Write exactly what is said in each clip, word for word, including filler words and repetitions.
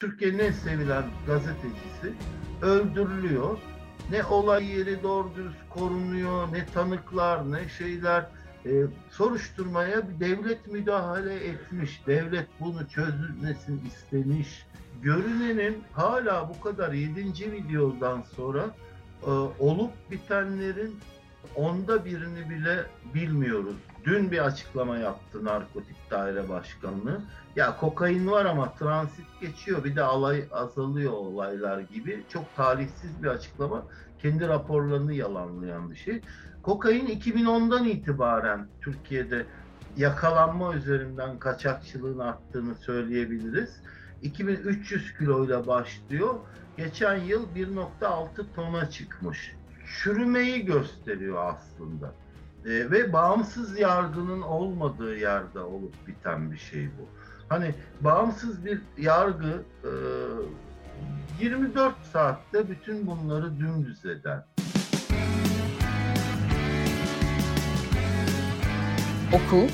Türkiye'nin en sevilen gazetecisi öldürülüyor. Ne olay yeri doğru dürüst korunuyor, ne tanıklar, ne şeyler. E, soruşturmaya bir devlet müdahale etmiş, devlet bunu çözülmesini istemiş. Görünenin hala bu kadar yedinci videodan sonra e, olup bitenlerin onda birini bile bilmiyoruz. Dün bir açıklama yaptı Narkotik Daire Başkanlığı. Ya kokain var ama transit geçiyor, bir de alay azalıyor olaylar gibi. Çok talihsiz bir açıklama. Kendi raporlarını yalanlayan bir şey. Kokain iki bin ondan itibaren Türkiye'de yakalanma üzerinden kaçakçılığın arttığını söyleyebiliriz. iki bin üç yüz kiloyla başlıyor. Geçen yıl bir nokta altı tona çıkmış. Çürümeyi gösteriyor aslında. E, ve bağımsız yargının olmadığı yerde olup biten bir şey bu. Hani bağımsız bir yargı e, yirmi dört saatte bütün bunları dümdüz eder. Oku,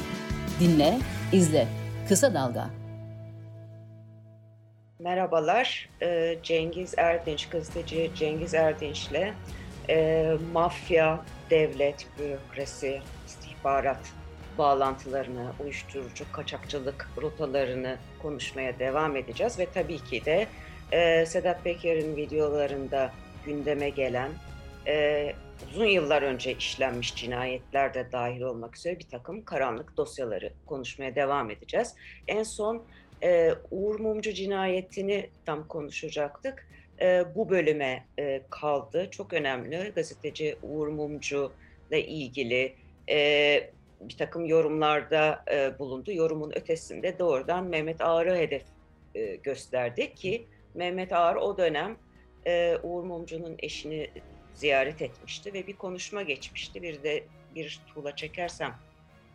dinle, izle. Kısa Dalga. Merhabalar. E, Cengiz Erdinç, gazeteci Cengiz Erdinç'le e, mafya, devlet, bürokrasi, istihbarat bağlantılarını, uyuşturucu, kaçakçılık rotalarını konuşmaya devam edeceğiz. Ve tabii ki de e, Sedat Peker'in videolarında gündeme gelen, e, uzun yıllar önce işlenmiş cinayetler de dahil olmak üzere bir takım karanlık dosyaları konuşmaya devam edeceğiz. En son e, Uğur Mumcu cinayetini tam konuşacaktık. E, bu bölüme e, kaldı. Çok önemli. Gazeteci Uğur Mumcu ile ilgili e, bir takım yorumlarda e, bulundu. Yorumun ötesinde doğrudan Mehmet Ağar'ı hedef e, gösterdi ki Mehmet Ağar o dönem e, Uğur Mumcu'nun eşini ziyaret etmişti ve bir konuşma geçmişti. Bir de bir tuğla çekersem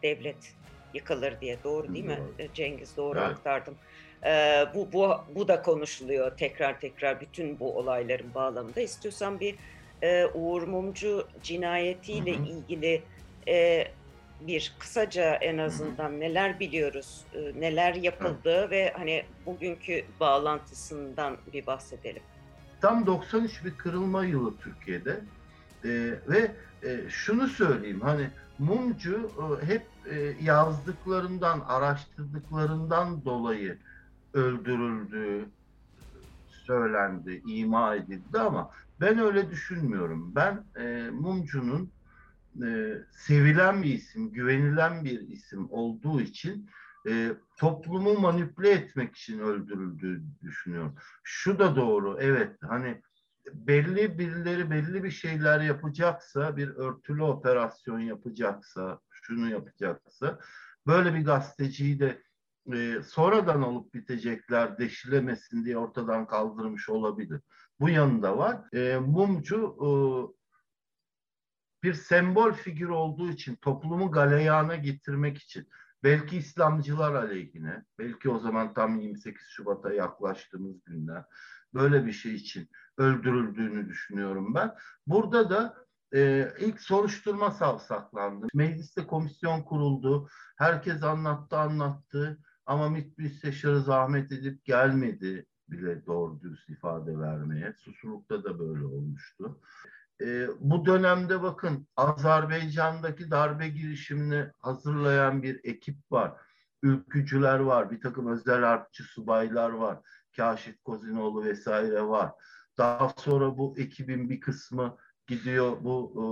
devlet yıkılır diye. Doğru değil mi? Evet. Cengiz, doğru evet. Aktardım. Ee, bu, bu, bu da konuşuluyor tekrar tekrar bütün bu olayların bağlamında. İstiyorsan bir e, Uğur Mumcu cinayetiyle hı hı. ilgili e, bir kısaca en azından hı hı. neler biliyoruz, e, neler yapıldı hı. ve hani bugünkü bağlantısından bir bahsedelim. Tam doksan üç bir kırılma yılı Türkiye'de e, ve e, şunu söyleyeyim, hani Mumcu e, hep e, yazdıklarından, araştırdıklarından dolayı öldürüldü, söylendi, ima edildi ama ben öyle düşünmüyorum. Ben e, Mumcu'nun e, sevilen bir isim, güvenilen bir isim olduğu için e, toplumu manipüle etmek için öldürüldüğü düşünüyorum. Şu da doğru, evet, hani belli birileri belli bir şeyler yapacaksa, bir örtülü operasyon yapacaksa, şunu yapacaksa, böyle bir gazeteciyi de Ee, sonradan olup bitecekler deşilemesin diye ortadan kaldırmış olabilir. Bu yanında var. Ee, Mumcu e, bir sembol figür olduğu için, toplumu galeyana getirmek için, belki İslamcılar aleyhine, belki o zaman tam yirmi sekiz Şubat'a yaklaştığımız günler, böyle bir şey için öldürüldüğünü düşünüyorum ben. Burada da Ee, ilk soruşturma savsaklandı. Mecliste komisyon kuruldu. Herkes anlattı anlattı ama MİT müsteşarı zahmet edip gelmedi bile doğru dürüst ifade vermeye. Susurluk'ta da böyle olmuştu. Ee, bu dönemde bakın Azerbaycan'daki darbe girişimini hazırlayan bir ekip var. Ülkücüler var, bir takım özel harpçı subaylar var. Kaşif Kozinoğlu vesaire var. Daha sonra bu ekibin bir kısmı gidiyor bu e,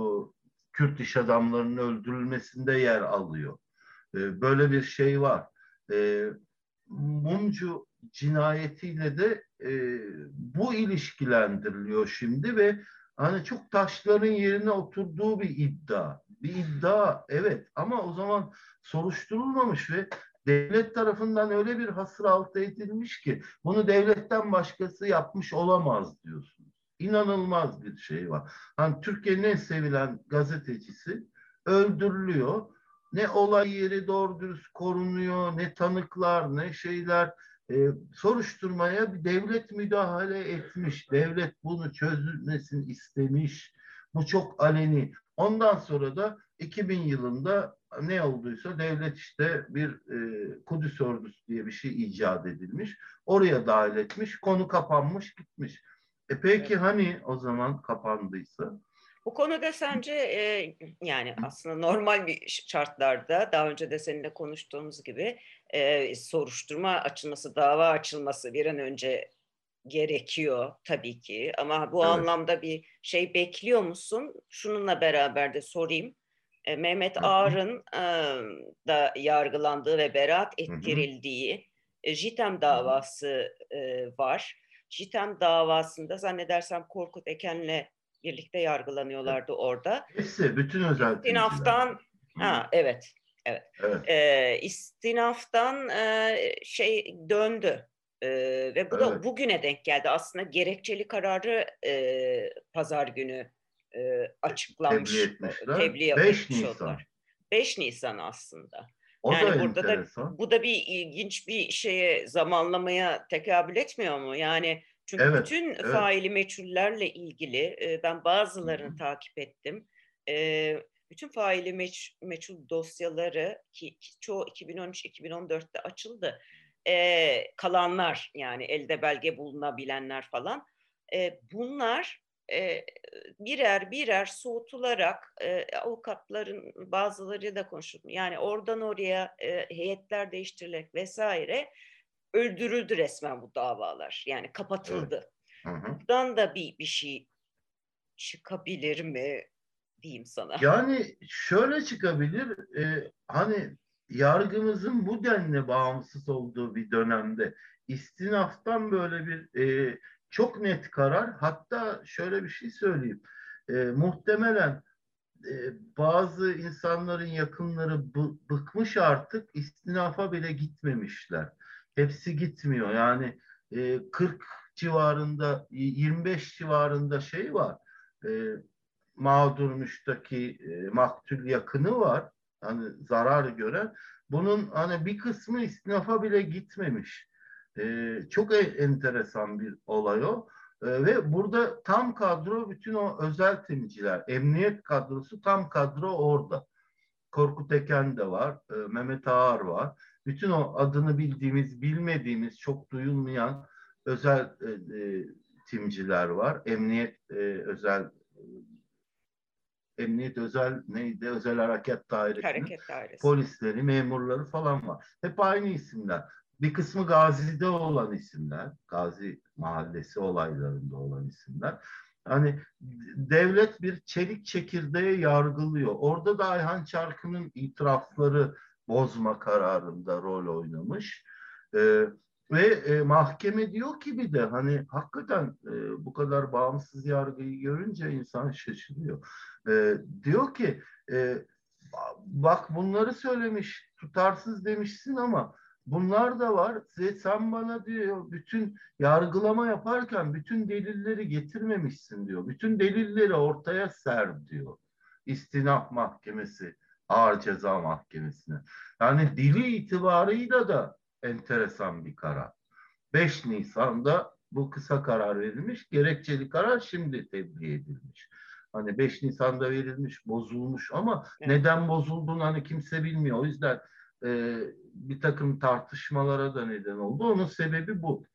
Kürt iş adamlarının öldürülmesinde yer alıyor. E, böyle bir şey var. E, Mumcu cinayetiyle de e, bu ilişkilendiriliyor şimdi ve hani çok taşların yerine oturduğu bir iddia. Bir iddia evet ama o zaman soruşturulmamış ve devlet tarafından öyle bir hasır altı edilmiş ki bunu devletten başkası yapmış olamaz diyorsunuz. İnanılmaz bir şey var. Hani Türkiye'nin en sevilen gazetecisi öldürülüyor. Ne olay yeri doğru dürüst korunuyor, ne tanıklar, ne şeyler. E, soruşturmaya bir devlet müdahale etmiş. Devlet bunu çözülmesini istemiş. Bu çok aleni. Ondan sonra da iki bin yılında ne olduysa devlet işte bir e, Kudüs ordusu diye bir şey icat edilmiş. Oraya dahil etmiş, konu kapanmış, gitmiş. E peki hani o zaman kapandıysa? Bu konuda sence e, yani aslında normal bir şartlarda daha önce de seninle konuştuğumuz gibi e, soruşturma açılması, dava açılması bir an önce gerekiyor tabii ki. Ama bu evet. anlamda bir şey bekliyor musun? Şununla beraber de sorayım. E, Mehmet Ağar'ın e, da yargılandığı ve beraat ettirildiği e, Jitem davası e, var. Jitem davasında zannedersem Korkut Eken'le birlikte yargılanıyorlardı orada. Hepsi, bütün özel istinaftan, ha evet, evet. evet. E, istinaftan e, şey döndü e, ve bu evet. da bugüne denk geldi. Aslında gerekçeli kararı e, Pazar günü e, açıklanmış, tebliğ yapmışlar. beş Nisan aslında. O yani da burada enteresan. Da bu da bir ilginç bir şeye, zamanlamaya tekabül etmiyor mu? Yani çünkü evet, bütün evet. faili meçhullerle ilgili e, ben bazılarını Hı-hı. takip ettim. E, bütün faili meç, meçhul dosyaları ki, ki çoğu iki bin on üç iki bin on dörtte açıldı. E, kalanlar yani elde belge bulunabilenler falan. E, bunlar e, birer birer soğutularak e, avukatların bazıları da konuşuldu. Yani oradan oraya e, heyetler değiştirilerek vesaire. Öldürüldü resmen bu davalar. Yani kapatıldı. Evet. Buradan da bir, bir şey çıkabilir mi diyeyim sana. Yani şöyle çıkabilir. E, hani yargımızın bu denli bağımsız olduğu bir dönemde istinaftan böyle bir e, çok net karar. Hatta şöyle bir şey söyleyeyim. E, muhtemelen e, bazı insanların yakınları bı, bıkmış artık, istinafa bile gitmemişler. Hepsi gitmiyor. Yani e, kırk civarında, yirmi beş civarında şey var. E, Mağdurmuş'taki e, maktul yakını var. Hani zarar gören. Bunun hani bir kısmı istinafa bile gitmemiş. E, çok enteresan bir olay o. E, ve burada tam kadro bütün o özel temsilciler, emniyet kadrosu, tam kadro orada. Korkut Eken de var, e, Mehmet Ağar var. Bütün o adını bildiğimiz, bilmediğimiz, çok duyulmayan özel e, e, timciler var. Emniyet e, özel e, emniyet özel neydi? Özel Harekat Dairesi'nin polisleri, memurları falan var. Hep aynı isimler. Bir kısmı Gazi'de olan isimler. Gazi Mahallesi olaylarında olan isimler. Hani devlet bir çelik çekirdeğe yargılıyor. Orada da Ayhan Çarkı'nın itirafları bozma kararında rol oynamış. Ee, ve e, mahkeme diyor ki bir de hani hakikaten e, bu kadar bağımsız yargıyı görünce insan şaşırıyor. E, diyor ki e, bak bunları söylemiş, tutarsız demişsin ama bunlar da var. Sen bana diyor bütün yargılama yaparken bütün delilleri getirmemişsin diyor. Bütün delilleri ortaya ser diyor. İstinaf mahkemesi, Ağır Ceza Mahkemesi'ne. Yani dili itibarıyla da enteresan bir karar. beş Nisan'da bu kısa karar verilmiş. Gerekçeli karar şimdi tebliğ edilmiş. Hani beş Nisan'da verilmiş, bozulmuş ama evet. neden bozulduğunu hani kimse bilmiyor. O yüzden e, bir takım tartışmalara da neden oldu. Onun sebebi bu.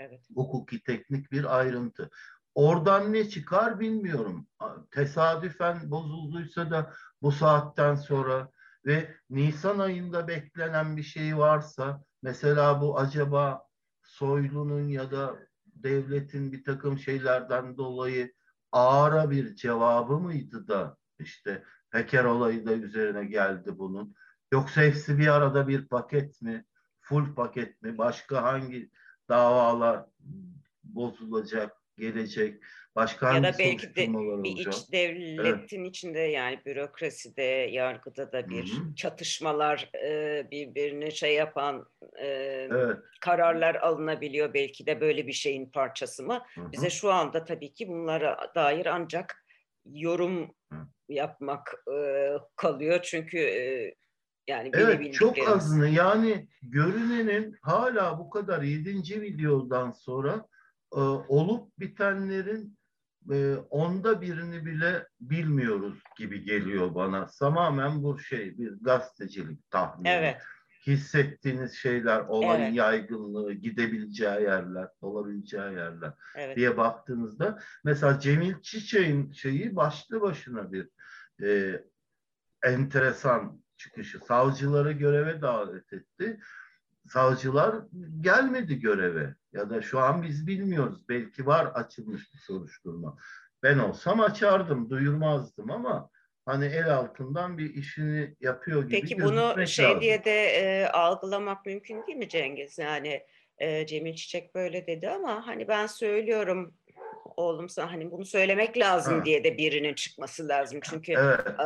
Evet. Hukuki teknik bir ayrıntı. Oradan ne çıkar bilmiyorum. Tesadüfen bozulduysa da bu saatten sonra ve Nisan ayında beklenen bir şey varsa, mesela bu acaba Soylu'nun ya da devletin bir takım şeylerden dolayı ağır bir cevabı mıydı da işte Peker olayı da üzerine geldi bunun. Yoksa hepsi bir arada bir paket mi? Full paket mi? Başka hangi davalar bozulacak? Gelecek. Başka ya da belki de bir iç devletin evet. içinde yani bürokraside, yargıda da bir Hı-hı. çatışmalar e, birbirine şey yapan e, evet. kararlar alınabiliyor. Belki de böyle bir şeyin parçası mı? Hı-hı. Bize şu anda tabii ki bunlara dair ancak yorum Hı-hı. yapmak e, kalıyor. Çünkü e, yani evet, çok azını yani görünenin hala bu kadar yedinci videodan sonra olup bitenlerin e, onda birini bile bilmiyoruz gibi geliyor bana. Tamamen bu şey bir gazetecilik tahmini. Evet. Hissettiğiniz şeyler, olayın evet. yaygınlığı, gidebileceği yerler, olabileceği yerler evet. diye baktığınızda mesela Cemil Çiçek'in şeyi başlı başına bir e, enteresan çıkışı. Savcıları göreve davet etti. Savcılar gelmedi göreve. Ya da şu an biz bilmiyoruz. Belki var açılmış bir soruşturma. Ben olsam açardım, duyurmazdım ama hani el altından bir işini yapıyor gibi. Peki bunu şey lazım. diye de e, algılamak mümkün değil mi Cengiz? Yani e, Cemil Çiçek böyle dedi ama hani ben söylüyorum oğlum sana, hani bunu söylemek lazım ha. diye de birinin çıkması lazım. Çünkü evet. e,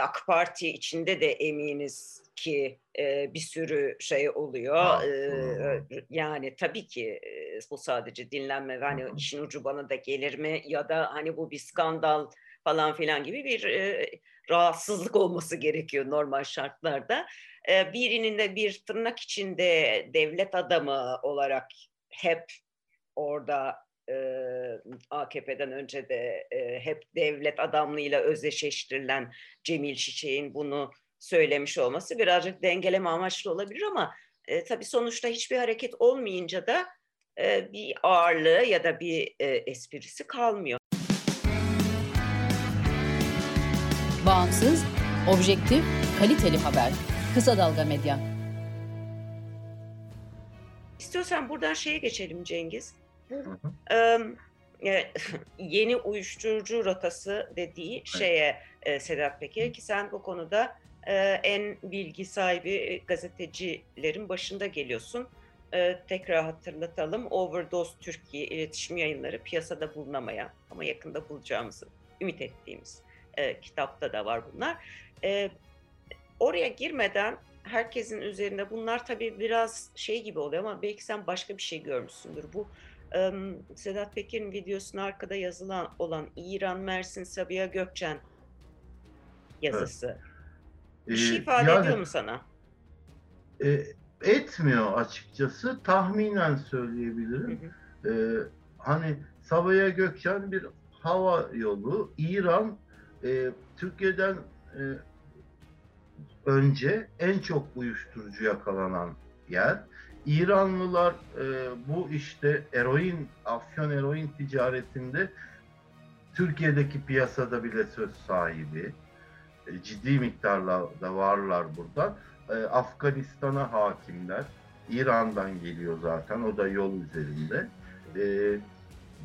A K Parti içinde de eminiz ki e, bir sürü şey oluyor. E, yani tabii ki e, bu sadece dinlenme, hani işin ucu bana da gelir mi ya da hani bu bir skandal falan filan gibi bir e, rahatsızlık olması gerekiyor normal şartlarda. E, birinin de bir tırnak içinde devlet adamı olarak hep orada e, A K P'den önce de e, hep devlet adamlığıyla özdeşleştirilen Cemil Çiçek'in bunu söylemiş olması birazcık dengeleme amaçlı olabilir ama e, tabii sonuçta hiçbir hareket olmayınca da e, bir ağırlığı ya da bir e, esprisi kalmıyor. Bağımsız, objektif, kaliteli haber. Kısa Dalga Medya. İstiyorsan buradan şeye geçelim Cengiz. Bu e, yeni uyuşturucu rotası dediği şeye e, Sedat Peker ki sen bu konuda e, en bilgi sahibi gazetecilerin başında geliyorsun. E, tekrar hatırlatalım. Overdose Türkiye iletişim yayınları piyasada bulunamayan ama yakında bulacağımızı ümit ettiğimiz. E, kitapta da var bunlar. E, oraya girmeden herkesin üzerinde bunlar tabii biraz şey gibi oluyor ama belki sen başka bir şey görmüşsündür. Bu e, Sedat Peker'in videosuna arkada yazılan olan İran, Mersin, Sabiha Gökçen yazısı. Evet. Bir ee, şey ifade yani, ediyor mu sana? E, etmiyor açıkçası. Tahminen söyleyebilirim. Hı hı. E, hani Sabiha Gökçen bir hava yolu, İran E, Türkiye'den e, önce en çok uyuşturucu yakalanan yer. İranlılar e, bu işte eroin, afyon eroin ticaretinde Türkiye'deki piyasada bile söz sahibi. E, ciddi miktarlarda varlar burada. E, Afganistan'a hakimler. İran'dan geliyor zaten. O da yol üzerinde. E,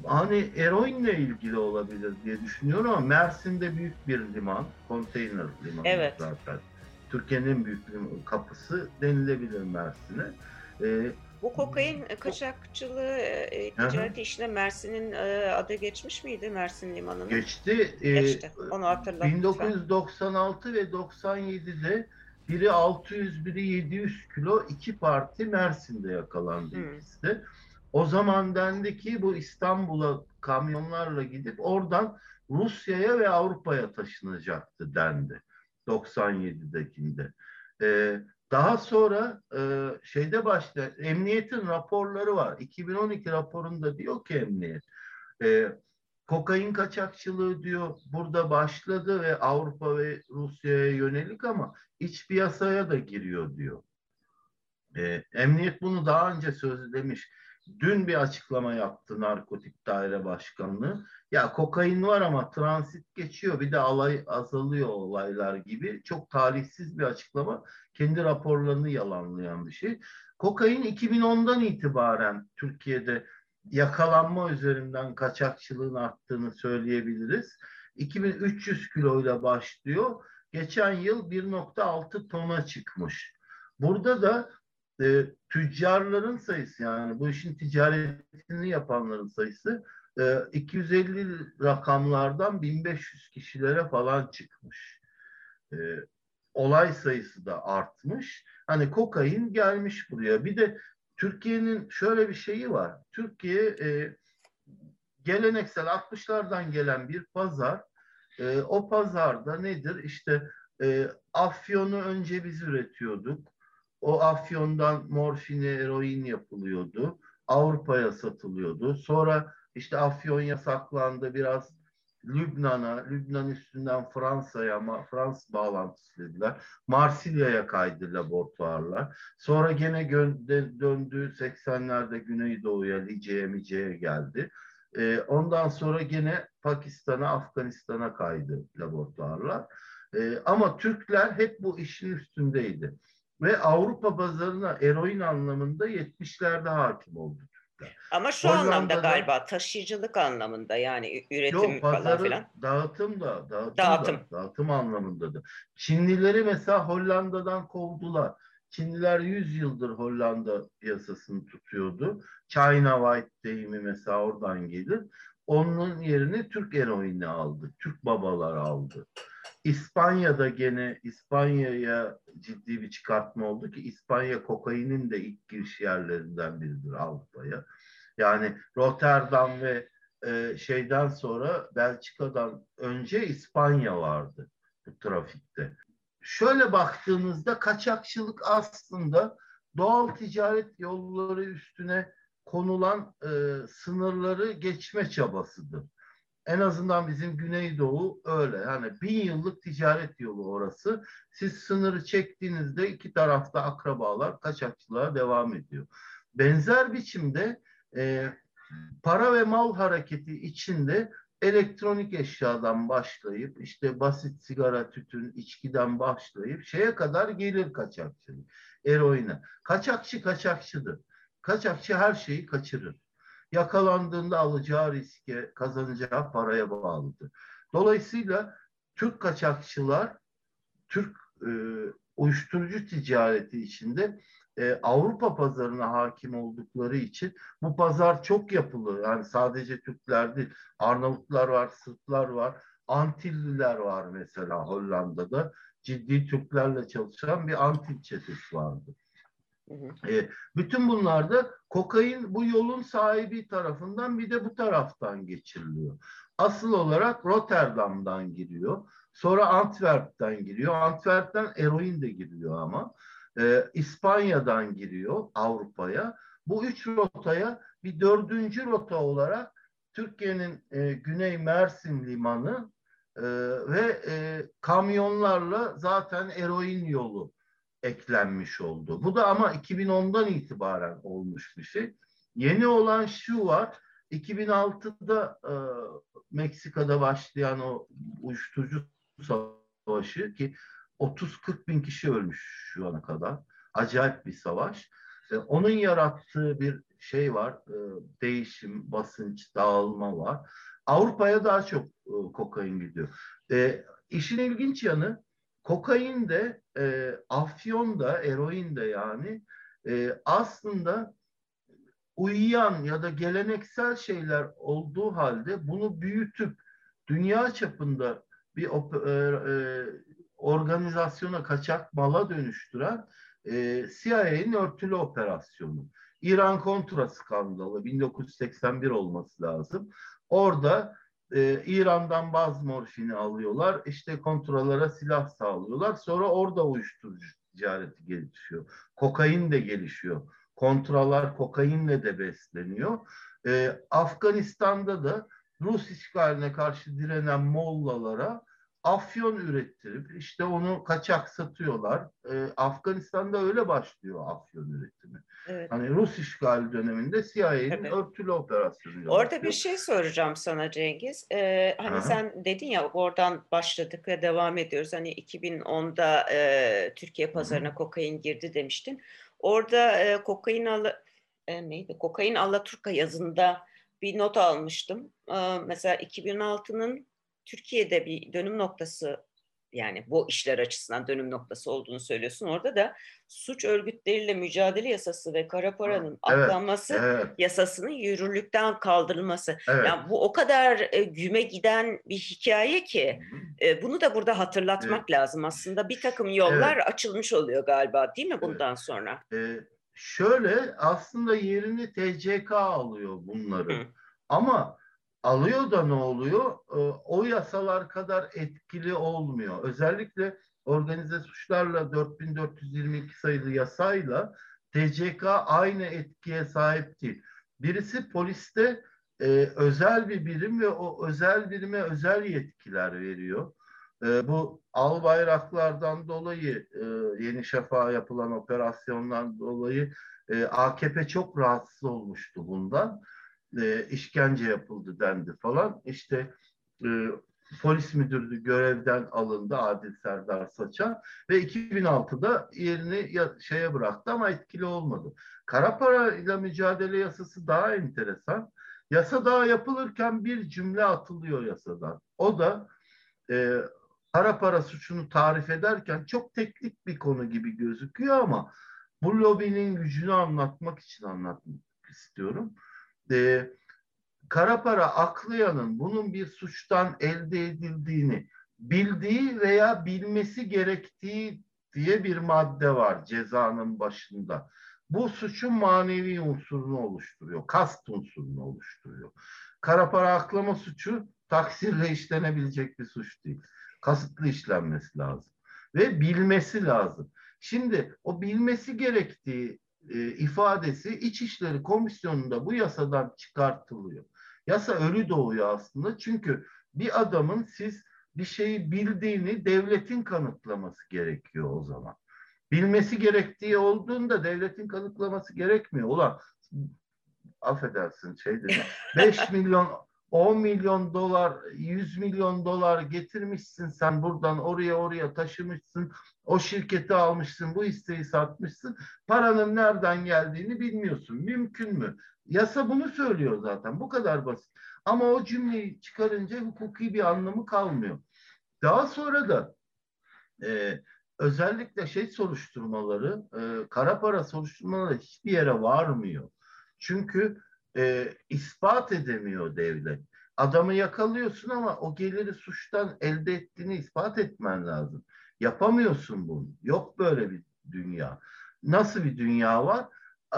Hani eroinle ilgili olabilir diye düşünüyorum ama Mersin'de büyük bir liman, konteyner limanı evet. zaten. Türkiye'nin büyük liman, kapısı denilebilir Mersin'e. Ee, bu kokain kaçakçılığı e, ticaret işine Mersin'in e, adı geçmiş miydi Mersin limanına? Geçti. E, geçti. Onu hatırladım. bin dokuz yüz doksan altı lütfen. Ve doksan yedi'de biri altı yüz, biri yedi yüz kilo iki parti Mersin'de yakalandı hmm. ikisi de. O zaman dendi ki bu İstanbul'a kamyonlarla gidip oradan Rusya'ya ve Avrupa'ya taşınacaktı dendi doksan yedi'dekinde. Ee, daha sonra e, şeyde başta emniyetin raporları var. iki bin on iki raporunda diyor ki emniyet e, kokain kaçakçılığı diyor burada başladı ve Avrupa ve Rusya'ya yönelik ama iç piyasaya da giriyor diyor. E, emniyet bunu daha önce sözlemiş. Dün bir açıklama yaptı Narkotik Daire Başkanlığı. Ya kokain var ama transit geçiyor. Bir de alay azalıyor olaylar gibi. Çok talihsiz bir açıklama. Kendi raporlarını yalanlayan bir şey. Kokain iki bin on'dan itibaren Türkiye'de yakalanma üzerinden kaçakçılığın arttığını söyleyebiliriz. iki bin üç yüz kiloyla başlıyor. Geçen yıl bir virgül altı tona çıkmış. Burada da E, tüccarların sayısı yani bu işin ticaretini yapanların sayısı e, iki yüz elli rakamlardan bin beş yüz kişilere falan çıkmış. E, olay sayısı da artmış. Hani kokain gelmiş buraya. Bir de Türkiye'nin şöyle bir şeyi var. Türkiye e, geleneksel altmışlardan gelen bir pazar. E, o pazarda nedir? İşte e, afyonu önce biz üretiyorduk. O afyondan morfine, eroin yapılıyordu. Avrupa'ya satılıyordu. Sonra işte Afyon yasaklandı, biraz Lübnan'a, Lübnan üstünden Fransa'ya, ama Fransız bağlantısı dediler. Marsilya'ya kaydı laboratuvarlar. Sonra gene gö- döndü seksenlerde Güneydoğu'ya, Lice'ye, Mice'ye geldi. Ee, ondan sonra gene Pakistan'a, Afganistan'a kaydı laboratuvarlar. Ee, ama Türkler hep bu işin üstündeydi. Ve Avrupa pazarına eroin anlamında yetmişlerde hakim oldu. Ama şu Hollanda'da, anlamda galiba taşıyıcılık anlamında, yani üretim yok, pazarı, falan filan. Dağıtım da, dağıtım, dağıtım. Da, dağıtım anlamında da. Çinlileri mesela Hollanda'dan kovdular. Çinliler yüz yıldır Hollanda piyasasını tutuyordu. China White deyimi mesela oradan gelir. Onun yerine Türk eroini aldı. Türk babalar aldı. İspanya'da gene İspanya'ya ciddi bir çıkartma oldu ki İspanya kokainin de ilk giriş yerlerinden biridir Avrupa'ya. Yani Rotterdam ve e, şeyden sonra Belçika'dan önce İspanya vardı bu trafikte. Şöyle baktığımızda kaçakçılık aslında doğal ticaret yolları üstüne konulan e, sınırları geçme çabasıdır. En azından bizim Güneydoğu öyle. Yani bin yıllık ticaret yolu orası. Siz sınırı çektiğinizde iki tarafta akrabalar kaçakçılığa devam ediyor. Benzer biçimde e, para ve mal hareketi içinde elektronik eşyadan başlayıp işte basit sigara, tütün, içkiden başlayıp şeye kadar gelir kaçakçılık. Eroine. Kaçakçı kaçakçıdır. Kaçakçı her şeyi kaçırır. Yakalandığında alacağı riske, kazanacağı paraya bağlıdır. Dolayısıyla Türk kaçakçılar, Türk e, uyuşturucu ticareti içinde e, Avrupa pazarına hakim oldukları için bu pazar çok yapılı. Yani sadece Türkler değil, Arnavutlar var, Sırplar var, Antilliler var mesela Hollanda'da. Ciddi Türklerle çalışan bir Antil çetesi vardı. E, bütün bunlarda kokain bu yolun sahibi tarafından bir de bu taraftan geçiriliyor. Asıl olarak Rotterdam'dan giriyor. Sonra Antwerp'ten giriyor. Antwerp'ten eroin de giriyor ama. E, İspanya'dan giriyor Avrupa'ya. Bu üç rotaya bir dördüncü rota olarak Türkiye'nin e, Güney Mersin Limanı e, ve e, kamyonlarla zaten eroin yolu eklenmiş oldu. Bu da ama iki bin ondan itibaren olmuş bir şey. Yeni olan şu var, iki bin altıda e, Meksika'da başlayan o uyuşturucu savaşı ki otuz kırk bin kişi ölmüş şu ana kadar. Acayip bir savaş. E, onun yarattığı bir şey var. E, değişim, basınç, dağılma var. Avrupa'ya daha çok e, kokain gidiyor. E, işin ilginç yanı kokain de, e, afyon da, eroin de yani e, aslında uyuyan ya da geleneksel şeyler olduğu halde bunu büyütüp dünya çapında bir op- e, organizasyona, kaçak mala dönüştüren e, C I A'nin örtülü operasyonu. İran-Contra skandalı bin dokuz yüz seksen bir olması lazım. Orada Ee, İran'dan baz morfini alıyorlar. İşte kontralara silah sağlıyorlar. Sonra orada uyuşturucu ticareti gelişiyor. Kokain de gelişiyor. Kontralar kokainle de besleniyor. Ee, Afganistan'da da Rus işgaline karşı direnen mollalara afyon ürettirip işte onu kaçak satıyorlar. Ee, Afganistan'da öyle başlıyor afyon üretimi. Evet. Hani Rus işgali döneminde C I A'nin evet. örtülü operasyonu. Orada yapıyor. Bir şey soracağım sana Cengiz. Ee, hani Aha. sen dedin ya, oradan başladık ve devam ediyoruz. Hani iki bin onda e, Türkiye pazarına Hı-hı. kokain girdi demiştin. Orada e, kokain ala, e, neydi? Kokain Alaturka yazında bir not almıştım. E, mesela iki bin altının Türkiye'de bir dönüm noktası, yani bu işler açısından dönüm noktası olduğunu söylüyorsun. Orada da suç örgütleriyle mücadele yasası ve kara paranın evet, aklanması evet. yasasının yürürlükten kaldırılması. Evet. Yani bu o kadar e, güme giden bir hikaye ki e, bunu da burada hatırlatmak evet. lazım. Aslında bir takım yollar evet. açılmış oluyor galiba, değil mi bundan evet. sonra? Ee, şöyle aslında yerini T C K alıyor bunları. Hı. Ama alıyor da ne oluyor? O yasalar kadar etkili olmuyor. Özellikle organize suçlarla dört bin dört yüz yirmi iki sayılı yasayla T C K aynı etkiye sahip değil. Birisi poliste e, özel bir birim ve o özel birime özel yetkiler veriyor. E, bu al bayraklardan dolayı, e, Yeni Şafak'a yapılan operasyondan dolayı e, A K P çok rahatsız olmuştu bundan. E, işkence yapıldı dendi falan. İşte e, polis müdürü görevden alındı Adil Serdar Saçan ve iki bin altıda yerini ya, şeye bıraktı ama etkili olmadı. Kara para ile mücadele yasası daha enteresan. Yasa daha yapılırken bir cümle atılıyor yasadan. O da e, kara para suçunu tarif ederken çok teknik bir konu gibi gözüküyor ama bu lobinin gücünü anlatmak için anlatmak istiyorum. E, kara para aklayanın bunun bir suçtan elde edildiğini bildiği veya bilmesi gerektiği diye bir madde var cezanın başında. Bu suçun manevi unsurunu oluşturuyor, kast unsurunu oluşturuyor. Kara para aklama suçu taksirle işlenebilecek bir suç değil. Kasıtlı işlenmesi lazım ve bilmesi lazım. Şimdi o bilmesi gerektiği e, ifadesi İçişleri Komisyonu'nda bu yasadan çıkartılıyor. Yasa ölü doğuyor aslında, çünkü bir adamın siz bir şeyi bildiğini devletin kanıtlaması gerekiyor o zaman. Bilmesi gerektiği olduğunda devletin kanıtlaması gerekmiyor. Ulan affedersin şey dedim, beş milyon, on milyon dolar, yüz milyon dolar getirmişsin sen buradan oraya oraya taşımışsın. O şirketi almışsın, bu hisseyi satmışsın. Paranın nereden geldiğini bilmiyorsun. Mümkün mü? Yasa bunu söylüyor zaten. Bu kadar basit. Ama o cümleyi çıkarınca hukuki bir anlamı kalmıyor. Daha sonra da e, özellikle şey soruşturmaları, e, kara para soruşturmaları hiçbir yere varmıyor. Çünkü e, ispat edemiyor devlet. Adamı yakalıyorsun ama o geliri suçtan elde ettiğini ispat etmen lazım. Yapamıyorsun bunu. Yok böyle bir dünya. Nasıl bir dünya var?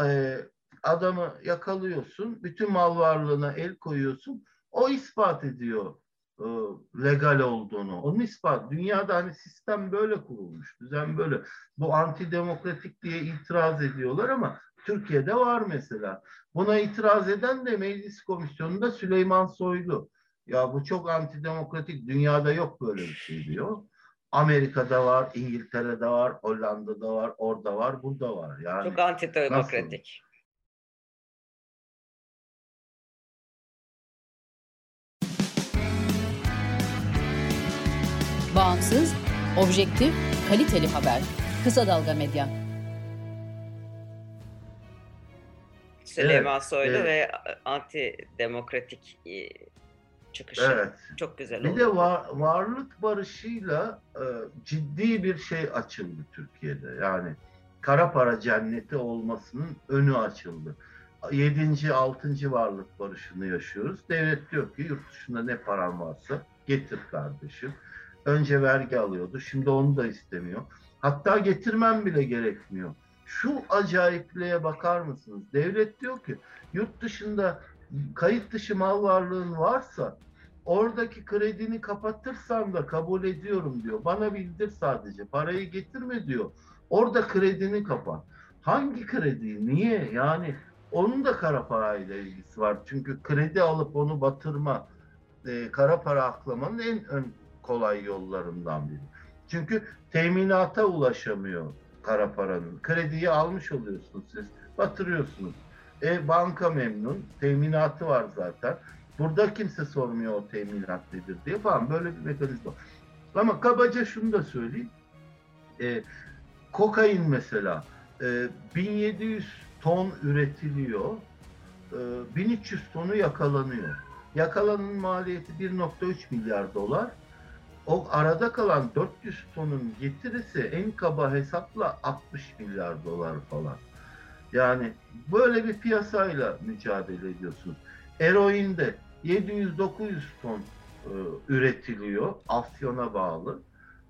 Ee, adamı yakalıyorsun, bütün mal varlığına el koyuyorsun. O ispat ediyor e, legal olduğunu. Onun ispat. Dünyada hani sistem böyle kurulmuş, düzen böyle. Bu antidemokratik diye itiraz ediyorlar ama Türkiye'de var mesela. Buna itiraz eden de Meclis Komisyonu'nda Süleyman Soylu. Ya bu çok antidemokratik, dünyada yok böyle bir şey diyor. Amerika'da var, İngiltere'de var, Hollanda'da var, orada var, burada var. Yani çok antidemokratik. Nasıl? Bağımsız, objektif, kaliteli haber. Kısa Dalga Medya. Süleyman evet, Soylu evet. Ve antidemokratik çıkışı. Evet. Çok güzel oldu. Bir de var, varlık barışıyla e, ciddi bir şey açıldı Türkiye'de. Yani kara para cenneti olmasının önü açıldı. Yedinci, altıncı varlık barışını yaşıyoruz. Devlet diyor ki yurt dışında ne paran varsa getir kardeşim. Önce vergi alıyordu. Şimdi onu da istemiyor. Hatta getirmem bile gerekmiyor. Şu acayipliğe bakar mısınız? Devlet diyor ki yurt dışında kayıt dışı mal varlığın varsa oradaki kredini kapatırsan da kabul ediyorum diyor. Bana bildir sadece. Parayı getirme diyor. Orada kredini kapat. Hangi kredi? Niye? Yani onun da kara parayla ilgisi var. Çünkü kredi alıp onu batırma, e, kara para aklamanın en ön kolay yollarından biri. Çünkü teminata ulaşamıyor kara paranın. Krediyi almış oluyorsunuz siz, batırıyorsunuz. E, banka memnun, teminatı var zaten. Burada kimse sormuyor o teminat nedir diye falan, böyle bir mekanizma. Ama kabaca şunu da söyleyeyim. E, kokain mesela e, bin yedi yüz ton üretiliyor, e, bin üç yüz tonu yakalanıyor. Yakalanın maliyeti bir nokta üç milyar dolar. O arada kalan dört yüz tonun getirisi en kaba hesapla altmış milyar dolar falan. Yani böyle bir piyasayla mücadele ediyorsunuz. Eroinde yedi yüz dokuz yüz ton e, üretiliyor. Afyon'a bağlı.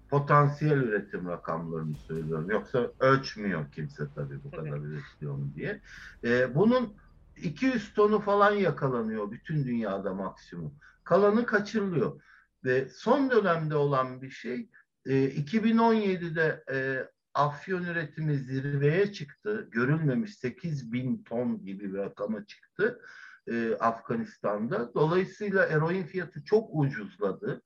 Potansiyel üretim rakamlarını söylüyorum. Yoksa ölçmüyor kimse tabii bu kadar üretiliyor mu diye. E, bunun iki yüz tonu falan yakalanıyor bütün dünyada maksimum. Kalanı kaçırılıyor. Ve son dönemde olan bir şey e, iki bin on yedide e, afyon üretimi zirveye çıktı. Görülmemiş sekiz bin ton gibi bir rakama çıktı e, Afganistan'da. Dolayısıyla eroin fiyatı çok ucuzladı.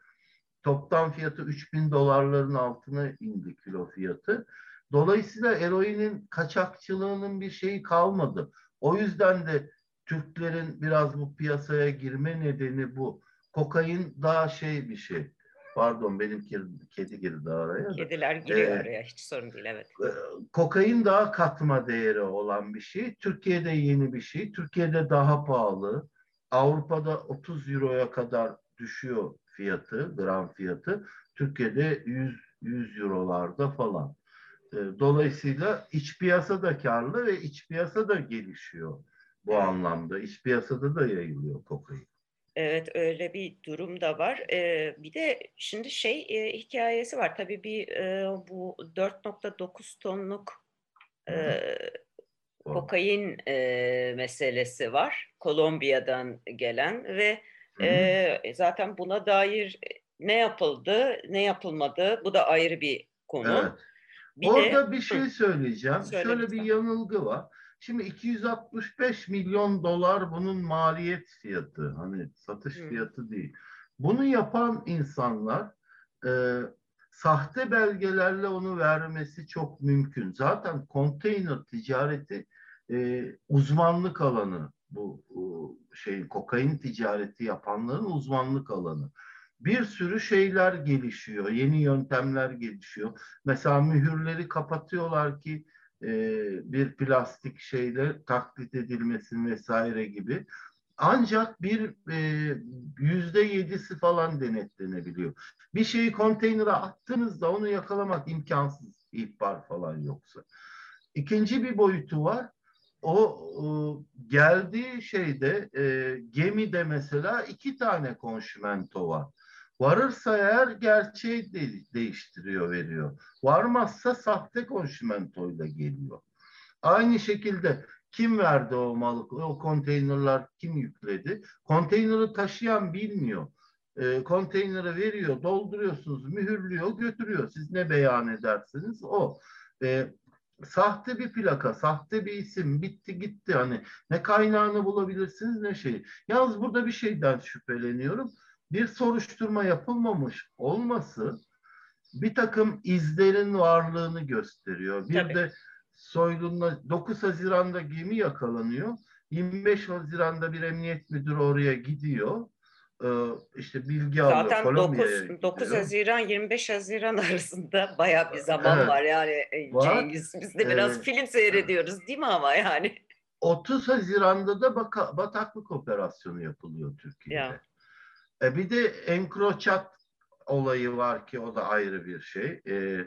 Toptan fiyatı üç bin dolarların altına indi kilo fiyatı. Dolayısıyla eroinin kaçakçılığının bir şeyi kalmadı. O yüzden de Türklerin biraz bu piyasaya girme nedeni bu. Kokain daha şey bir şey. Pardon, benim kedi girdi araya. Kediler giriyor ee, araya, hiç sorun değil, evet. Kokain daha katma değeri olan bir şey. Türkiye'de yeni bir şey. Türkiye'de daha pahalı. Avrupa'da otuz euroya kadar düşüyor fiyatı, gram fiyatı. Türkiye'de yüz eurolarda falan. Dolayısıyla iç piyasa da karlı ve iç piyasa da gelişiyor bu anlamda. İç piyasada da yayılıyor kokain. Evet, öyle bir durum da var. Ee, bir de şimdi şey e, hikayesi var. Tabii bir e, bu dört nokta dokuz tonluk e, kokain e, meselesi var. Kolombiya'dan gelen ve e, zaten buna dair ne yapıldı, ne yapılmadı, bu da ayrı bir konu. Evet. Bir Orada de, bir şey söyleyeceğim. Şöyle lütfen. Bir yanılgı var. Şimdi iki yüz altmış beş milyon dolar bunun maliyet fiyatı, hani satış fiyatı değil. Bunu yapan insanlar e, sahte belgelerle onu vermesi çok mümkün. Zaten konteyner ticareti e, uzmanlık alanı, bu o, şey kokain ticareti yapanların uzmanlık alanı. Bir sürü şeyler gelişiyor, yeni yöntemler gelişiyor. Mesela mühürleri kapatıyorlar ki bir plastik şeyle taklit edilmesin vesaire gibi. Ancak bir yüzde yedisi falan denetlenebiliyor. Bir şeyi konteynere attığınızda onu yakalamak imkansız, ihbar falan yoksa. İkinci bir boyutu var. O geldiği şeyde gemide mesela iki tane konşimento var. Varırsa eğer gerçeği de değiştiriyor, veriyor. Varmazsa sahte konşimentoyla geliyor. Aynı şekilde kim verdi o malı, o konteynerler kim yükledi? Konteyneri taşıyan bilmiyor. E, konteyneri veriyor, dolduruyorsunuz, mühürlüyor, götürüyor. Siz ne beyan edersiniz o. E, sahte bir plaka, sahte bir isim, bitti gitti. Hani ne kaynağını bulabilirsiniz ne şeyi. Yalnız burada bir şeyden şüpheleniyorum. Bir soruşturma yapılmamış olması bir takım izlerin varlığını gösteriyor. Bir Tabii. de Soylu'nun dokuz Haziran'da gemi yakalanıyor. yirmi beş Haziran'da bir emniyet müdürü oraya gidiyor. Ee, işte bilgi alıyor. Zaten dokuz Haziran yirmi beş Haziran arasında bayağı bir zaman evet. var yani var. Cengiz. Biz de biraz evet. film seyrediyoruz değil mi ama yani. otuz Haziran'da da baka, bataklık operasyonu yapılıyor Türkiye'de. Ya. E bir de EncroChat olayı var ki o da ayrı bir şey. E,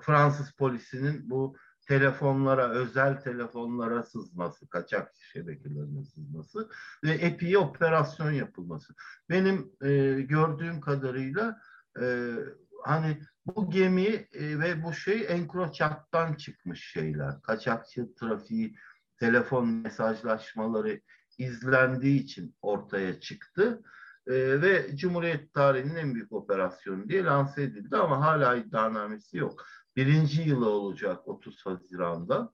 Fransız polisinin bu telefonlara, özel telefonlara sızması, kaçak şebekelerine sızması ve E P I'ye operasyon yapılması. Benim e, gördüğüm kadarıyla e, hani bu gemi e, ve bu şey EncroChat'tan çıkmış şeyler. Kaçakçı trafiği, telefon mesajlaşmaları izlendiği için ortaya çıktı. Ee, ve Cumhuriyet tarihinin en büyük operasyonu diye lanse edildi ama hala iddianamesi yok. Birinci yılı olacak otuz Haziran'da.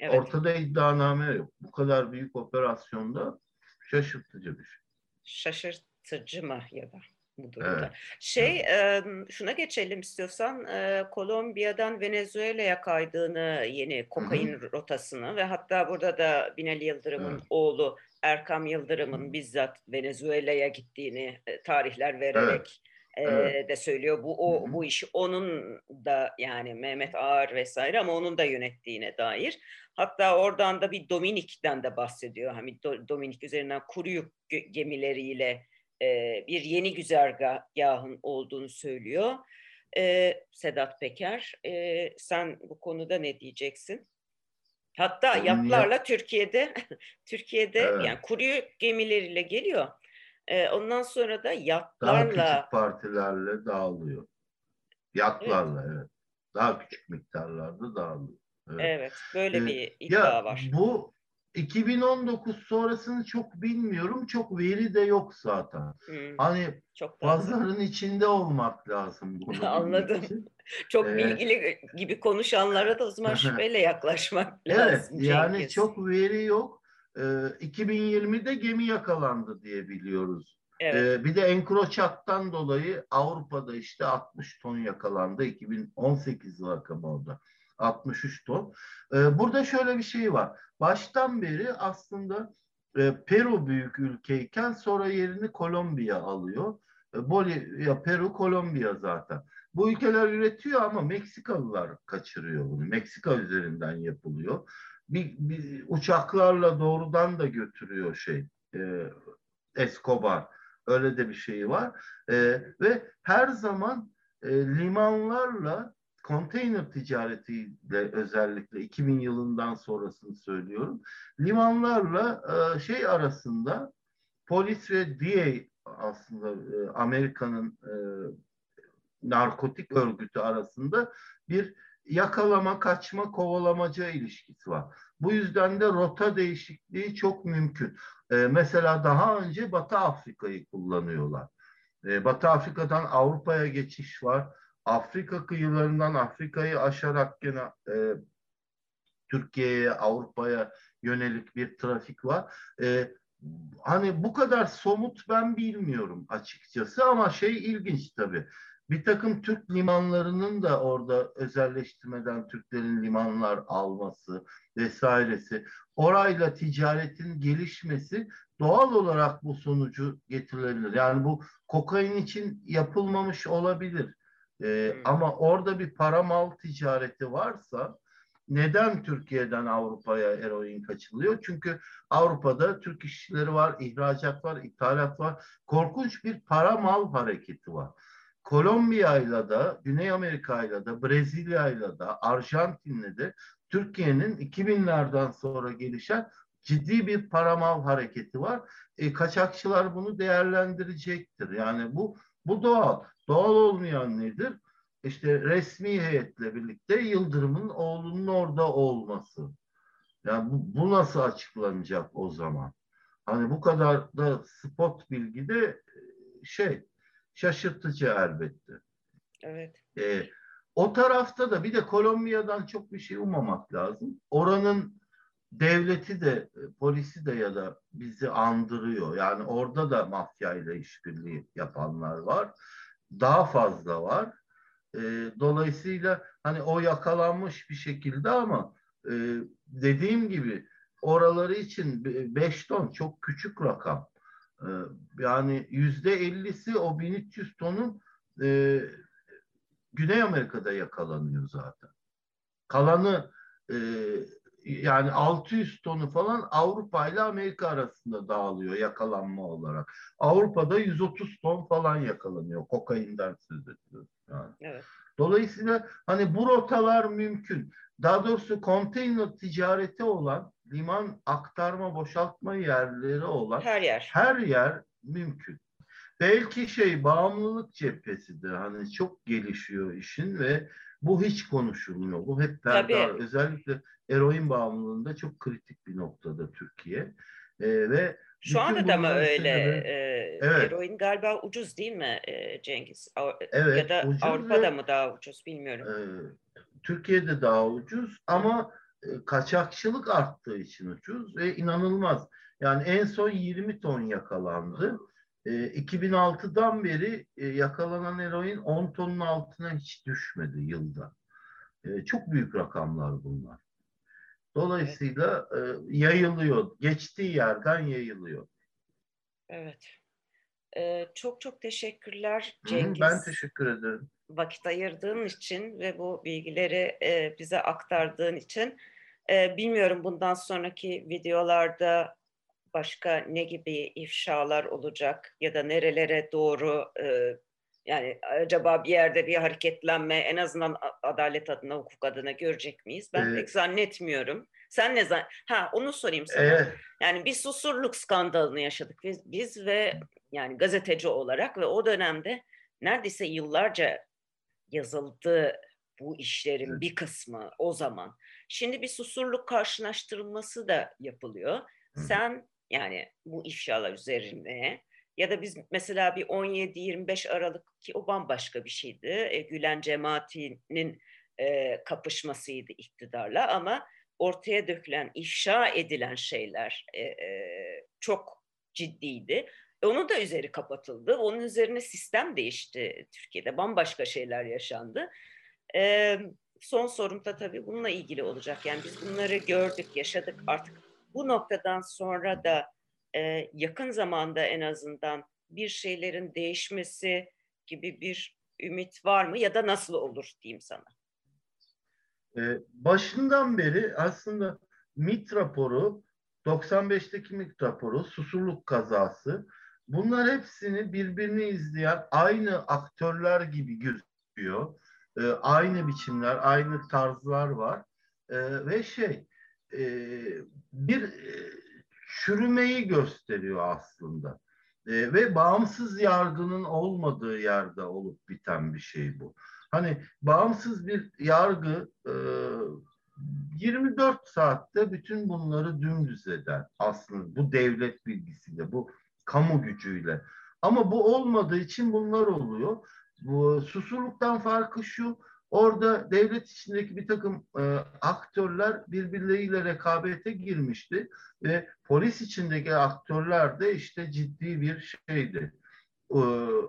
Evet. Ortada iddianame yok. Bu kadar büyük operasyonda şaşırtıcı bir şey. Şaşırtıcı mı ya da bu durumda? Evet. Şey, evet. E, şuna geçelim istiyorsan. E, Kolombiya'dan Venezuela'ya kaydığını yeni kokain Hı-hı. rotasını ve hatta burada da Binali Yıldırım'ın evet. oğlu Erkam Yıldırım'ın bizzat Venezuela'ya gittiğini tarihler vererek evet, e, evet. de söylüyor. Bu o, bu işi onun da yani Mehmet Ağar vesaire ama onun da yönettiğine dair. Hatta oradan da bir Dominik'ten de bahsediyor. Hani Do, Dominik üzerinden kuru yük gemileriyle e, bir yeni güzergahın olduğunu söylüyor. E, Sedat Peker, e, sen bu konuda ne diyeceksin? Hatta yatlarla Türkiye'de Türkiye'de evet. yani kuru yük gemileriyle geliyor. Ee, ondan sonra da yatlarla daha küçük partilerle dağılıyor. Yatlarla evet. evet. Daha küçük miktarlarda dağılıyor. Evet, evet böyle ee, bir iddia var. Bu iki bin on dokuz sonrasını çok bilmiyorum. Çok veri de yok zaten. Hmm. Hani çok pazarın içinde olmak lazım. Anladım. Için. Çok ee, bilgili gibi konuşanlara da o zaman şüpheyle yaklaşmak evet, lazım. Evet yani Cengiz. Çok veri yok. Ee, iki bin yirmide gemi yakalandı diye biliyoruz. Evet. Ee, bir de EncroChat'tan dolayı Avrupa'da işte altmış ton yakalandı. iki bin on sekiz rakamında altmış üç ton. Ee, burada şöyle bir şey var. Baştan beri aslında e, Peru büyük ülkeyken sonra yerini Kolombiya alıyor. E, Bolivya, Peru, Kolombiya zaten. Bu ülkeler üretiyor ama Meksikalılar kaçırıyor bunu. Meksika üzerinden yapılıyor. Bir, bir uçaklarla doğrudan da götürüyor şey e, Escobar. Öyle de bir şey var. E, ve her zaman e, limanlarla konteyner ticaretiyle özellikle iki bin yılından sonrasını söylüyorum. Limanlarla e, şey arasında polis ve D E A aslında e, Amerika'nın e, narkotik örgütü arasında bir yakalama, kaçma, kovalamaca ilişkisi var. Bu yüzden de rota değişikliği çok mümkün. E, mesela daha önce Batı Afrika'yı kullanıyorlar. E, Batı Afrika'dan Avrupa'ya geçiş var. Afrika kıyılarından Afrika'yı aşarak gene e, Türkiye'ye, Avrupa'ya yönelik bir trafik var. E, hani bu kadar somut ben bilmiyorum açıkçası ama şey ilginç tabii. Bir takım Türk limanlarının da orada özelleştirmeden Türklerin limanlar alması vesairesi, orayla ticaretin gelişmesi doğal olarak bu sonucu getirilebilir. Yani bu kokain için yapılmamış olabilir. Ee, hmm. Ama orada bir para mal ticareti varsa neden Türkiye'den Avrupa'ya eroin kaçılıyor? Çünkü Avrupa'da Türk işçileri var, ihracat var, ithalat var. Korkunç bir para mal hareketi var. Kolombiya'yla da, Güney Amerika'yla da, Brezilya'yla da, Arjantin'le de Türkiye'nin iki binlerden sonra gelişen ciddi bir para mal hareketi var. E, kaçakçılar bunu değerlendirecektir. Yani bu bu doğal. Doğal olmayan nedir? İşte resmi heyetle birlikte Yıldırım'ın oğlunun orada olması. Yani bu, bu nasıl açıklanacak o zaman? Hani bu kadar da spot bilgi de şey şaşırtıcı elbette. Evet. Ee, o tarafta da bir de Kolombiya'dan çok bir şey ummamak lazım. Oranın devleti de polisi de ya da bizi andırıyor. Yani orada da mafyayla işbirliği yapanlar var. Daha fazla var. E, dolayısıyla hani o yakalanmış bir şekilde ama e, dediğim gibi oraları için beş ton çok küçük rakam. E, yani yüzde ellisi o bin üç yüz tonun e, Güney Amerika'da yakalanıyor zaten. Kalanı e, yani altı yüz tonu falan Avrupa ile Amerika arasında dağılıyor yakalanma olarak. Avrupa'da yüz otuz ton falan yakalanıyor. Kokainden söz ediyoruz. Yani. Evet. Dolayısıyla hani bu rotalar mümkün. Daha doğrusu konteyner ticareti olan, liman aktarma, boşaltma yerleri olan her yer, her yer mümkün. Belki şey bağımlılık cephesidir. Hani çok gelişiyor işin ve bu hiç konuşulmuyor. Bu hep daha özellikle eroin bağımlılığında çok kritik bir noktada Türkiye. Ee, ve şu anda da mı öyle? Ee, evet. Eroin galiba ucuz değil mi Cengiz? Evet, ya da Avrupa'da ve, mı daha ucuz bilmiyorum. E, Türkiye'de daha ucuz ama e, kaçakçılık arttığı için ucuz ve inanılmaz. Yani en son yirmi ton yakalandı. E, iki bin altıdan beri e, yakalanan eroin on tonun altına hiç düşmedi yılda. E, çok büyük rakamlar bunlar. Dolayısıyla e, yayılıyor. Geçtiği yerden yayılıyor. Evet. E, çok çok teşekkürler Cengiz. Ben teşekkür ederim. Vakit ayırdığın için ve bu bilgileri e, bize aktardığın için. E, bilmiyorum bundan sonraki videolarda başka ne gibi ifşalar olacak ya da nerelere doğru e, yani acaba bir yerde bir hareketlenme en azından adalet adına, hukuk adına görecek miyiz? Ben ee, pek zannetmiyorum. Sen ne zann? Ha onu sorayım sana. E, yani bir Susurluk skandalını yaşadık biz, biz ve yani gazeteci olarak ve o dönemde neredeyse yıllarca yazıldı bu işlerin bir kısmı o zaman. Şimdi bir Susurluk karşılaştırılması da yapılıyor. Sen yani bu ifşalar üzerine ya da biz mesela bir on yedi yirmi beş Aralık ki o bambaşka bir şeydi. E, Gülen cemaatinin e, kapışmasıydı iktidarla ama ortaya dökülen, ifşa edilen şeyler e, e, çok ciddiydi. Onun da üzeri kapatıldı. Onun üzerine sistem değişti Türkiye'de. Bambaşka şeyler yaşandı. Ee, son sorum da tabii bununla ilgili olacak. Yani biz bunları gördük, yaşadık. Artık bu noktadan sonra da e, yakın zamanda en azından bir şeylerin değişmesi gibi bir ümit var mı? Ya da nasıl olur diyeyim sana. Ee, başından beri aslında M İ T raporu, doksan beşteki M İ T raporu, Susurluk kazası, bunlar hepsini birbirini izleyen aynı aktörler gibi gözüküyor. Ee, aynı biçimler, aynı tarzlar var. Ee, ve şey, e, bir e, çürümeyi gösteriyor aslında. E, ve bağımsız yargının olmadığı yerde olup biten bir şey bu. Hani bağımsız bir yargı e, yirmi dört saatte bütün bunları dümdüz eder aslında bu devlet bilgisiyle, bu kamu gücüyle. Ama bu olmadığı için bunlar oluyor. Bu Susurluk'tan farkı şu, orada devlet içindeki bir takım e, aktörler birbirleriyle rekabete girmişti ve polis içindeki aktörler de işte ciddi bir şeydi. E,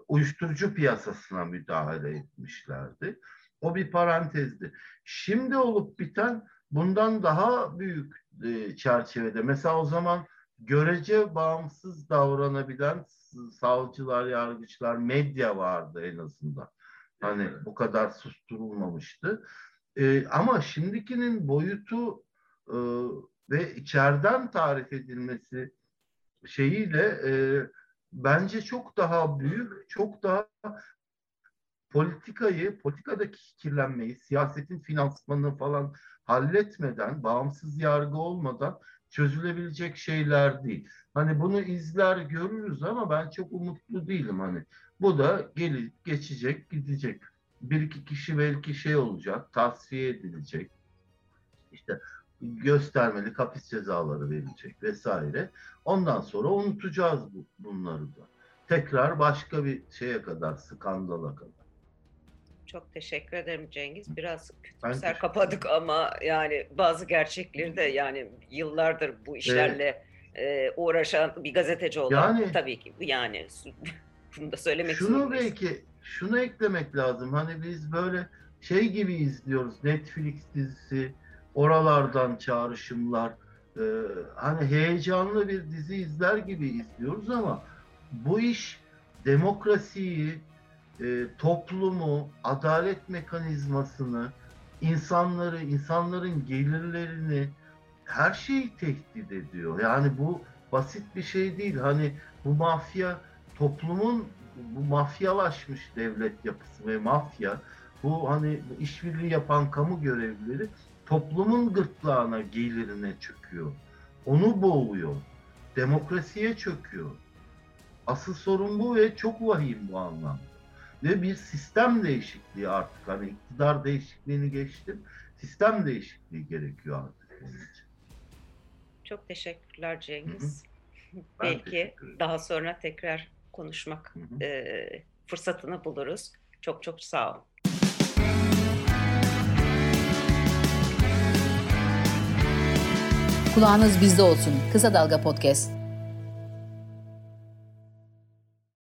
uyuşturucu piyasasına müdahale etmişlerdi. O bir parantezdi. Şimdi olup biten bundan daha büyük e, çerçevede. Mesela o zaman görece bağımsız davranabilen savcılar, yargıçlar, medya vardı en azından. Hani evet, bu kadar susturulmamıştı. E, ama şimdikinin boyutu e, ve içeriden tarif edilmesi şeyiyle e, bence çok daha büyük, çok daha politikayı, politikadaki kirlenmeyi, siyasetin finansmanını falan halletmeden, bağımsız yargı olmadan çözülebilecek şeyler değil. Hani bunu izler görürüz ama ben çok umutlu değilim hani. Bu da gelip geçecek, gidecek. Bir iki kişi belki şey olacak, tasfiye edilecek. İşte göstermelik hapis cezaları verilecek vesaire. Ondan sonra unutacağız bu, bunları da. Tekrar başka bir şeye kadar, skandala kadar. Çok teşekkür ederim Cengiz. Biraz kütümser kapadık ama yani bazı gerçekleri de yani yıllardır bu işlerle evet, e, uğraşan bir gazeteci olarak yani, tabii ki yani bunu da söylemek şunu zorundayız. Belki şunu eklemek lazım. Hani biz böyle şey gibi izliyoruz. Netflix dizisi, oralardan çağrışımlar. E, hani heyecanlı bir dizi izler gibi izliyoruz ama bu iş demokrasiyi, E, toplumu, adalet mekanizmasını, insanları, insanların gelirlerini, her şeyi tehdit ediyor. Yani bu basit bir şey değil. Hani bu mafya, toplumun bu mafyalaşmış devlet yapısı ve mafya, bu hani işbirliği yapan kamu görevlileri toplumun gırtlağına, gelirine çöküyor. Onu boğuyor. Demokrasiye çöküyor. Asıl sorun bu ve çok vahim bu anlamda. Ve bir sistem değişikliği artık, hani iktidar değişikliğini geçtim, sistem değişikliği gerekiyor artık onun için. Çok teşekkürler Cengiz. Hı hı. Belki teşekkür daha sonra tekrar konuşmak hı hı. E, fırsatını buluruz. Çok çok sağ olun. Kulağınız bizde olsun. Kısa Dalga Podcast.